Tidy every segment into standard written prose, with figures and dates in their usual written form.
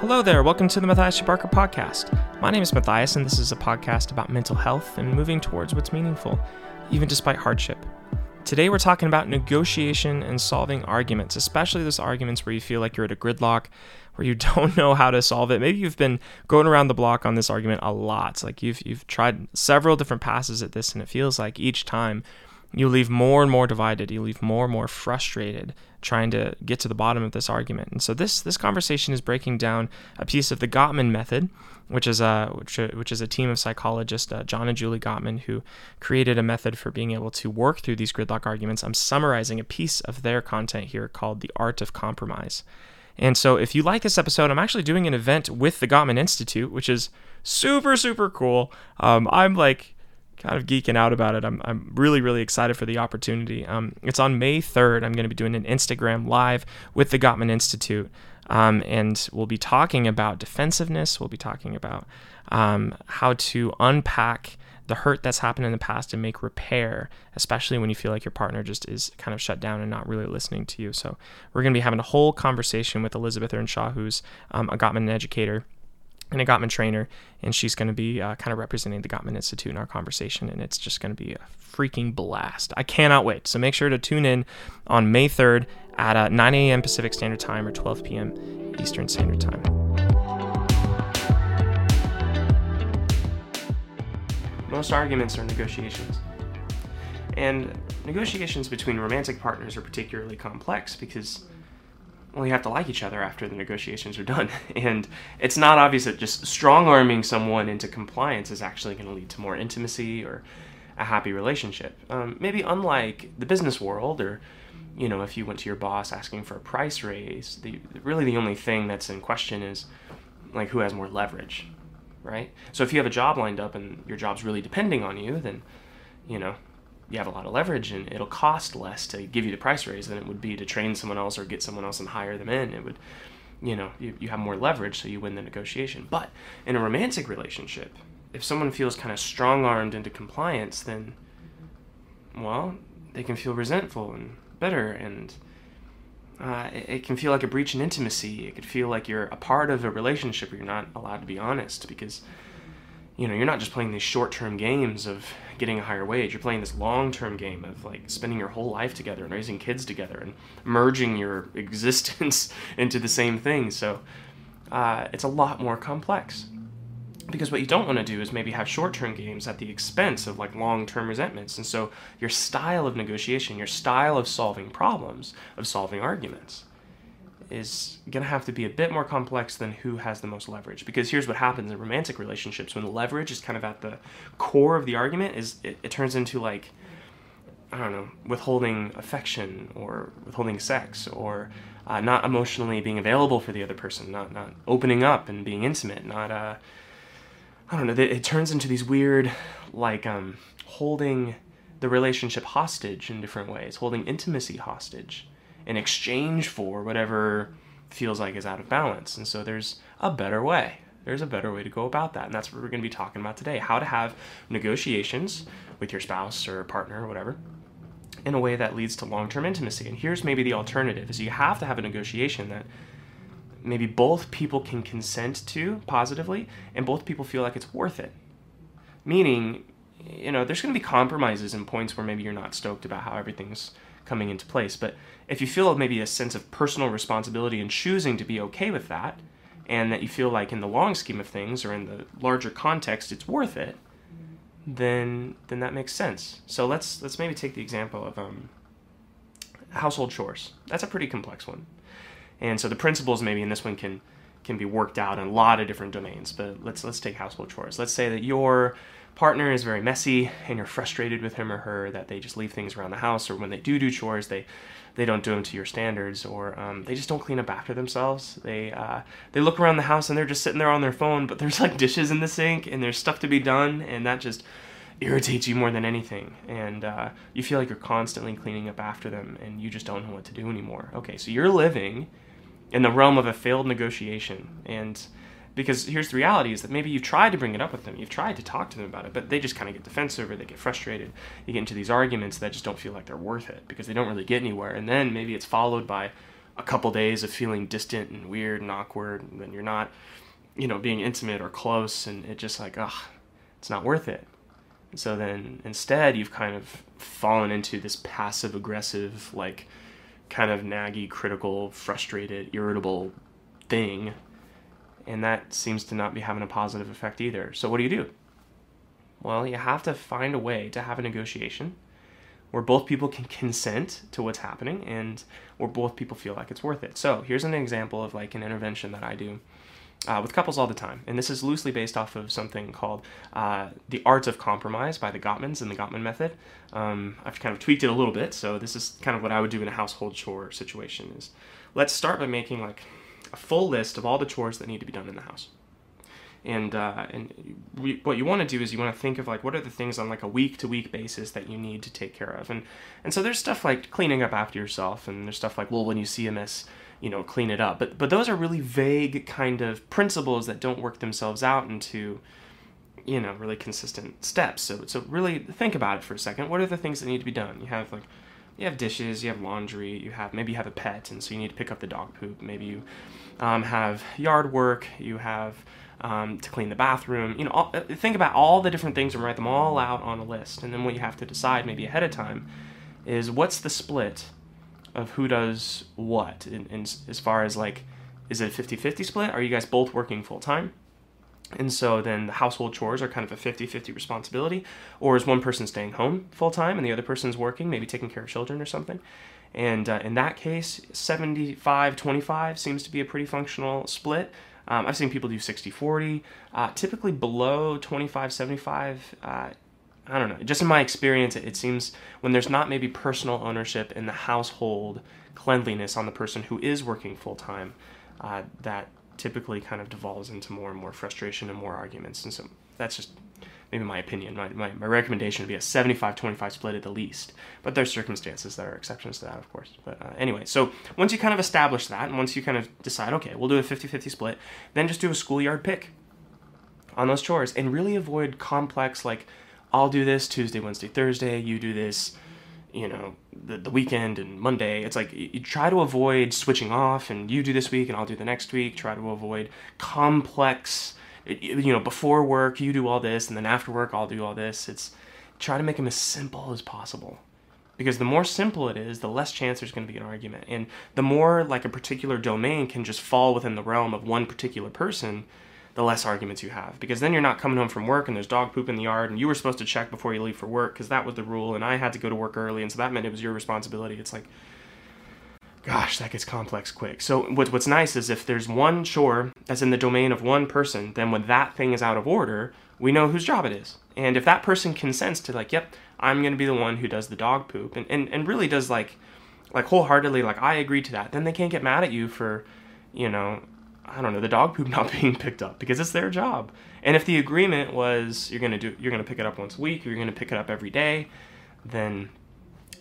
Hello there, welcome to the Matthias J. Barker podcast. My name is Matthias, and this is a podcast about mental health and moving towards what's meaningful, even despite hardship. Today we're talking about negotiation and solving arguments, especially those arguments where you feel like you're at a gridlock, where you don't know how to solve it. Maybe you've been going around the block on this argument a lot. Like you've tried several different passes at this, and it feels like each time you leave more and more divided, you leave more and more frustrated trying to get to the bottom of this argument. And so this conversation is breaking down a piece of the Gottman Method, which is a team of psychologists, John and Julie Gottman, who created a method for being able to work through these gridlock arguments. I'm summarizing a piece of their content here called The Art of Compromise. And so if you like this episode, I'm actually doing an event with the Gottman Institute, which is super, super cool. I'm like kind of geeking out about it. I'm really, really excited for the opportunity. It's on May 3rd. I'm going to be doing an Instagram Live with the Gottman Institute, and we'll be talking about defensiveness. We'll be talking about how to unpack the hurt that's happened in the past and make repair, especially when you feel like your partner just is kind of shut down and not really listening to you. So we're going to be having a whole conversation with Elizabeth Earnshaw, who's a Gottman educator and a Gottman trainer, and she's going to be kind of representing the Gottman Institute in our conversation, and it's just going to be a freaking blast. I cannot wait. So make sure to tune in on May 3rd at 9 a.m. Pacific Standard Time or 12 p.m. Eastern Standard Time. Most arguments are negotiations. And negotiations between romantic partners are particularly complex because you have to like each other after the negotiations are done. And it's not obvious that just strong-arming someone into compliance is actually going to lead to more intimacy or a happy relationship. Maybe unlike the business world, or, you know, if you went to your boss asking for a price raise, really the only thing that's in question is, like, who has more leverage, right? So if you have a job lined up and your job's really depending on you, then, you know, you have a lot of leverage, and it'll cost less to give you the price raise than it would be to train someone else or get someone else and hire them in. It would, you know, you have more leverage, so you win the negotiation. But in a romantic relationship, if someone feels kind of strong-armed into compliance, then, well, they can feel resentful and bitter, and it can feel like a breach in intimacy. It could feel like you're a part of a relationship where you're not allowed to be honest because, you know, you're not just playing these short-term games of getting a higher wage. You're playing this long-term game of, like, spending your whole life together and raising kids together and merging your existence into the same thing. So it's a lot more complex, because what you don't want to do is maybe have short-term games at the expense of, like, long-term resentments. And so your style of negotiation, your style of solving problems, of solving arguments, is going to have to be a bit more complex than who has the most leverage. Because here's what happens in romantic relationships when leverage is kind of at the core of the argument, is it turns into, like, I don't know, withholding affection or withholding sex, or not emotionally being available for the other person, not opening up and being intimate, not, I don't know, it turns into these weird, like, holding the relationship hostage in different ways, holding intimacy hostage in exchange for whatever feels like is out of balance. And so there's a better way. There's a better way to go about that. And that's what we're going to be talking about today, how to have negotiations with your spouse or partner or whatever in a way that leads to long-term intimacy. And here's maybe the alternative, is you have to have a negotiation that maybe both people can consent to positively and both people feel like it's worth it. Meaning, you know, there's going to be compromises and points where maybe you're not stoked about how everything's coming into place. But if you feel maybe a sense of personal responsibility in choosing to be okay with that, and that you feel like in the long scheme of things or in the larger context it's worth it, then that makes sense. So let's maybe take the example of household chores. That's a pretty complex one. And so the principles maybe in this one can be worked out in a lot of different domains, but let's take household chores. Let's say that your partner is very messy and you're frustrated with him or her that they just leave things around the house, or when they do chores, they don't do them to your standards, or they just don't clean up after themselves. They look around the house and they're just sitting there on their phone, but there's, like, dishes in the sink and there's stuff to be done, and that just irritates you more than anything. And you feel like you're constantly cleaning up after them and you just don't know what to do anymore. Okay, so you're living in the realm of a failed negotiation. And because here's the reality, is that maybe you've tried to bring it up with them, you've tried to talk to them about it, but they just kind of get defensive, or they get frustrated. You get into these arguments that just don't feel like they're worth it because they don't really get anywhere. And then maybe it's followed by a couple days of feeling distant and weird and awkward, and then you're not, being intimate or close, and it just like, it's not worth it. And so then instead you've kind of fallen into this passive aggressive, like kind of naggy, critical, frustrated, irritable thing. And that seems to not be having a positive effect either. So what do? Well, you have to find a way to have a negotiation where both people can consent to what's happening and where both people feel like it's worth it. So here's an example of like an intervention that I do with couples all the time. And this is loosely based off of something called The Art of Compromise by the Gottmans and the Gottman Method. I've kind of tweaked it a little bit. So this is kind of what I would do in a household chore situation is, let's start by making like a full list of all the chores that need to be done in the house. And what you want to do is you want to think of like, what are the things on like a week-to-week basis that you need to take care of? And so there's stuff like cleaning up after yourself, and there's stuff like, well, when you see a mess, clean it up. But those are really vague kind of principles that don't work themselves out into, really consistent steps. So really think about it for a second. What are the things that need to be done? You have dishes, you have laundry, maybe you have a pet, and so you need to pick up the dog poop. Maybe you have yard work, you have to clean the bathroom. Think about all the different things and write them all out on a list. And then what you have to decide maybe ahead of time is what's the split of who does what, and as far as like, is it a 50-50 split? Are you guys both working full time? And so then the household chores are kind of a 50-50 responsibility, or is one person staying home full time and the other person's working, maybe taking care of children or something? And in that case, 75-25 seems to be a pretty functional split. I've seen people do 60-40, typically below 25-75, I don't know, just in my experience, it seems when there's not maybe personal ownership in the household cleanliness on the person who is working full time, that typically kind of devolves into more and more frustration and more arguments. And so that's just maybe my opinion. My recommendation would be a 75-25 split at the least, but there's circumstances that are exceptions to that, of course. But anyway, so once you kind of establish that, and once you kind of decide, okay, we'll do a 50-50 split, then just do a schoolyard pick on those chores and really avoid complex, like, I'll do this Tuesday, Wednesday, Thursday, you do this, the weekend and Monday. It's like you try to avoid switching off, and you do this week and I'll do the next week. Try to avoid complex, before work you do all this and then after work I'll do all this. It's try to make them as simple as possible, because the more simple it is, the less chance there's going to be an argument, and the more like a particular domain can just fall within the realm of one particular person, the less arguments you have. Because then you're not coming home from work and there's dog poop in the yard, and you were supposed to check before you leave for work because that was the rule, and I had to go to work early, and so that meant it was your responsibility. It's like, gosh, that gets complex quick. So what's nice is if there's one chore that's in the domain of one person, then when that thing is out of order, we know whose job it is. And if that person consents to like, yep, I'm going to be the one who does the dog poop, and really does like wholeheartedly, like, I agree to that, then they can't get mad at you for, I don't know, the dog poop not being picked up, because it's their job. And if the agreement was you're gonna pick it up once a week, or you're gonna pick it up every day, then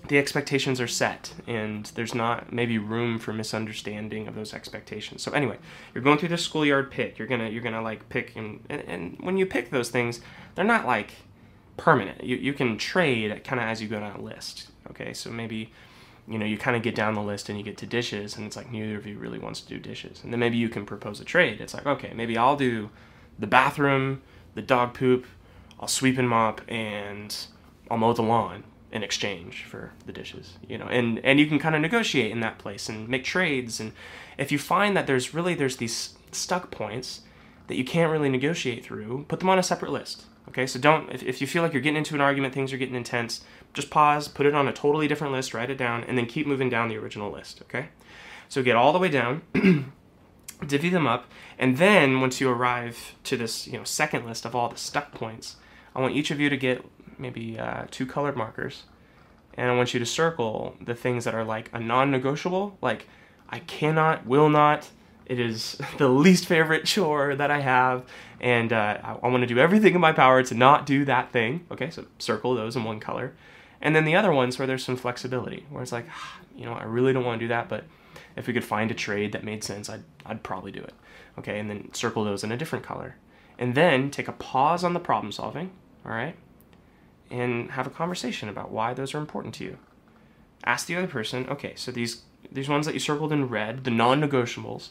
the expectations are set, and there's not maybe room for misunderstanding of those expectations. So anyway, you're going through this schoolyard pick. You're gonna like pick, and when you pick those things, they're not like permanent. You can trade kind of as you go down a list. Okay, so maybe, you kind of get down the list and you get to dishes, and it's like neither of you really wants to do dishes. And then maybe you can propose a trade. It's like, okay, maybe I'll do the bathroom, the dog poop, I'll sweep and mop, and I'll mow the lawn in exchange for the dishes, and you can kind of negotiate in that place and make trades. And if you find that there's these stuck points that you can't really negotiate through, put them on a separate list. Okay, so if you feel like you're getting into an argument, things are getting intense, just pause, put it on a totally different list, write it down, and then keep moving down the original list, okay? So get all the way down, divvy them up, and then once you arrive to this, second list of all the stuck points, I want each of you to get maybe 2 colored markers, and I want you to circle the things that are like a non-negotiable, like I cannot, will not, it is the least favorite chore that I have, and I want to do everything in my power to not do that thing. Okay, so circle those in one color. And then the other ones where there's some flexibility, where it's like, I really don't want to do that, but if we could find a trade that made sense, I'd probably do it. Okay, and then circle those in a different color. And then take a pause on the problem solving, all right, and have a conversation about why those are important to you. Ask the other person, okay, so these these ones that you circled in red, the non-negotiables,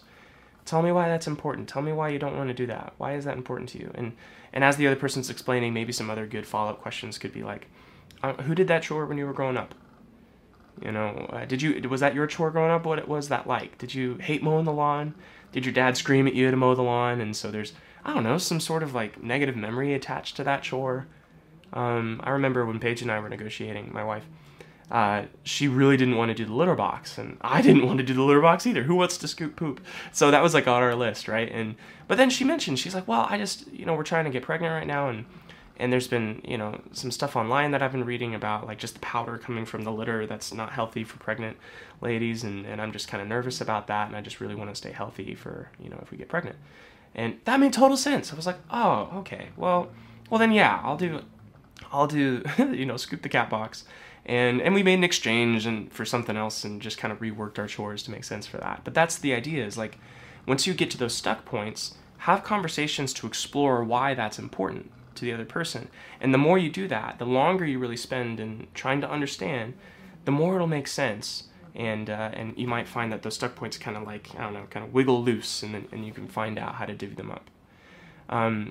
tell me why that's important. Tell me why you don't want to do that. Why is that important to you? And as the other person's explaining, maybe some other good follow-up questions could be like, who did that chore when you were growing up? You know, was that your chore growing up? What was that like? Did you hate mowing the lawn? Did your dad scream at you to mow the lawn? And so there's, I don't know, some sort of like negative memory attached to that chore. I remember when Paige and I were negotiating, my wife, she really didn't want to do the litter box, and I didn't want to do the litter box either. Who wants to scoop poop? So that was like on our list, right? But then she mentioned, she's like, well, I just, you know, we're trying to get pregnant right now, and there's been, you know, some stuff online that I've been reading about, like just the powder coming from the litter that's not healthy for pregnant ladies, and I'm just kind of nervous about that, and I just really want to stay healthy for, you know, if we get pregnant. And that made total sense. I was like, oh, okay, well then yeah, I'll do, you know, scoop the cat box. And we made an exchange and for something else and just kind of reworked our chores to make sense for that. But that's the idea, is like, once you get to those stuck points, have conversations to explore why that's important to the other person. And the more you do that, the longer you really spend in trying to understand, the more it'll make sense. And you might find that those stuck points kind of like, I don't know, kind of wiggle loose, and you can find out how to divvy them up.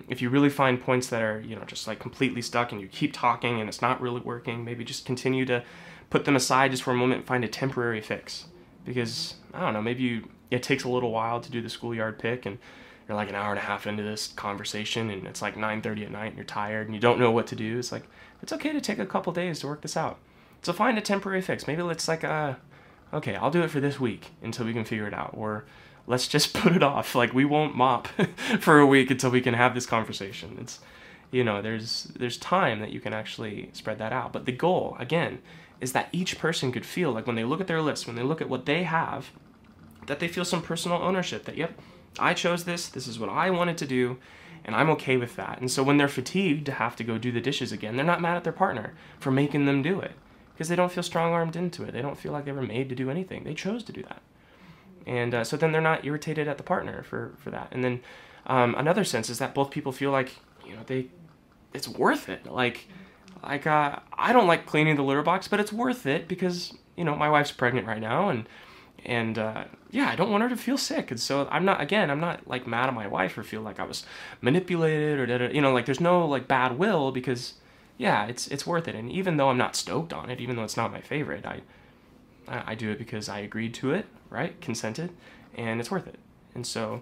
If you really find points that are, you know, just like completely stuck and you keep talking and it's not really working, maybe just continue to put them aside just for a moment and find a temporary fix. Because, I don't know, maybe it takes a little while to do the schoolyard pick, and you're like an hour and a half into this conversation and it's like 9:30 at night and you're tired and you don't know what to do. It's like, it's okay to take a couple days to work this out. So find a temporary fix. Maybe it's like, okay, I'll do it for this week until we can figure it out. Or let's just put it off. Like, we won't mop for a week until we can have this conversation. It's, you know, there's time that you can actually spread that out. But the goal, again, is that each person could feel like when they look at their list, when they look at what they have, that they feel some personal ownership that, yep, I chose this, this is what I wanted to do, and I'm okay with that. And so when they're fatigued to have to go do the dishes again, they're not mad at their partner for making them do it, because they don't feel strong-armed into it. They don't feel like they were made to do anything. They chose to do that. And so then they're not irritated at the partner for that. And then another sense is that both people feel like, you know, it's worth it. Like I don't like cleaning the litter box, but it's worth it because, you know, my wife's pregnant right now, and yeah, I don't want her to feel sick. And so I'm not like mad at my wife or feel like I was manipulated or da-da, you know, like there's no like bad will, because yeah, it's worth it. And even though I'm not stoked on it, even though it's not my favorite, I do it because I agreed to it, right? Consented, and it's worth it. And so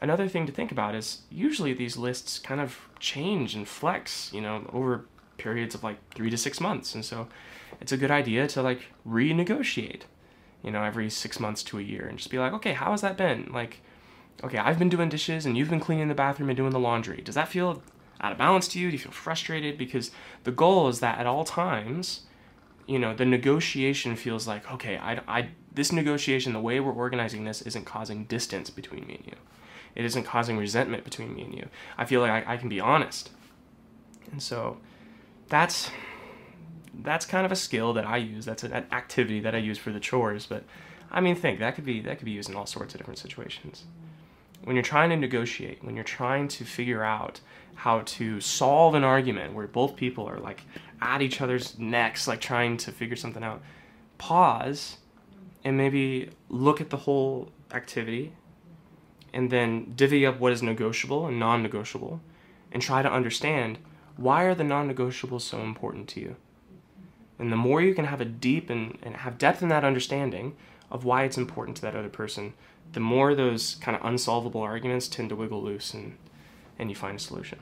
another thing to think about is usually these lists kind of change and flex, you know, over periods of like 3 to 6 months. And so it's a good idea to like renegotiate, you know, every 6 months to a year, and just be like, okay, how has that been? Like, okay, I've been doing dishes and you've been cleaning the bathroom and doing the laundry. Does that feel out of balance to you? Do you feel frustrated? Because the goal is that at all times, you know, the negotiation feels like, okay, this negotiation, the way we're organizing this, isn't causing distance between me and you. It isn't causing resentment between me and you. I feel like I can be honest. And so that's kind of a skill that I use. That's an activity that I use for the chores. But I mean, think, that could be used in all sorts of different situations. When you're trying to negotiate, when you're trying to figure out how to solve an argument where both people are like at each other's necks, like trying to figure something out, pause and maybe look at the whole activity and then divvy up what is negotiable and non-negotiable, and try to understand, why are the non-negotiables so important to you? And the more you can have a deep and have depth in that understanding of why it's important to that other person, the more those kind of unsolvable arguments tend to wiggle loose, and you find a solution.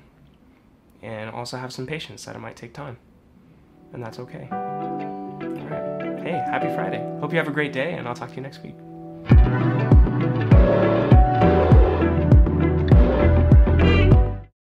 And also have some patience that it might take time, and that's okay. All right. Hey, happy Friday. Hope you have a great day, and I'll talk to you next week.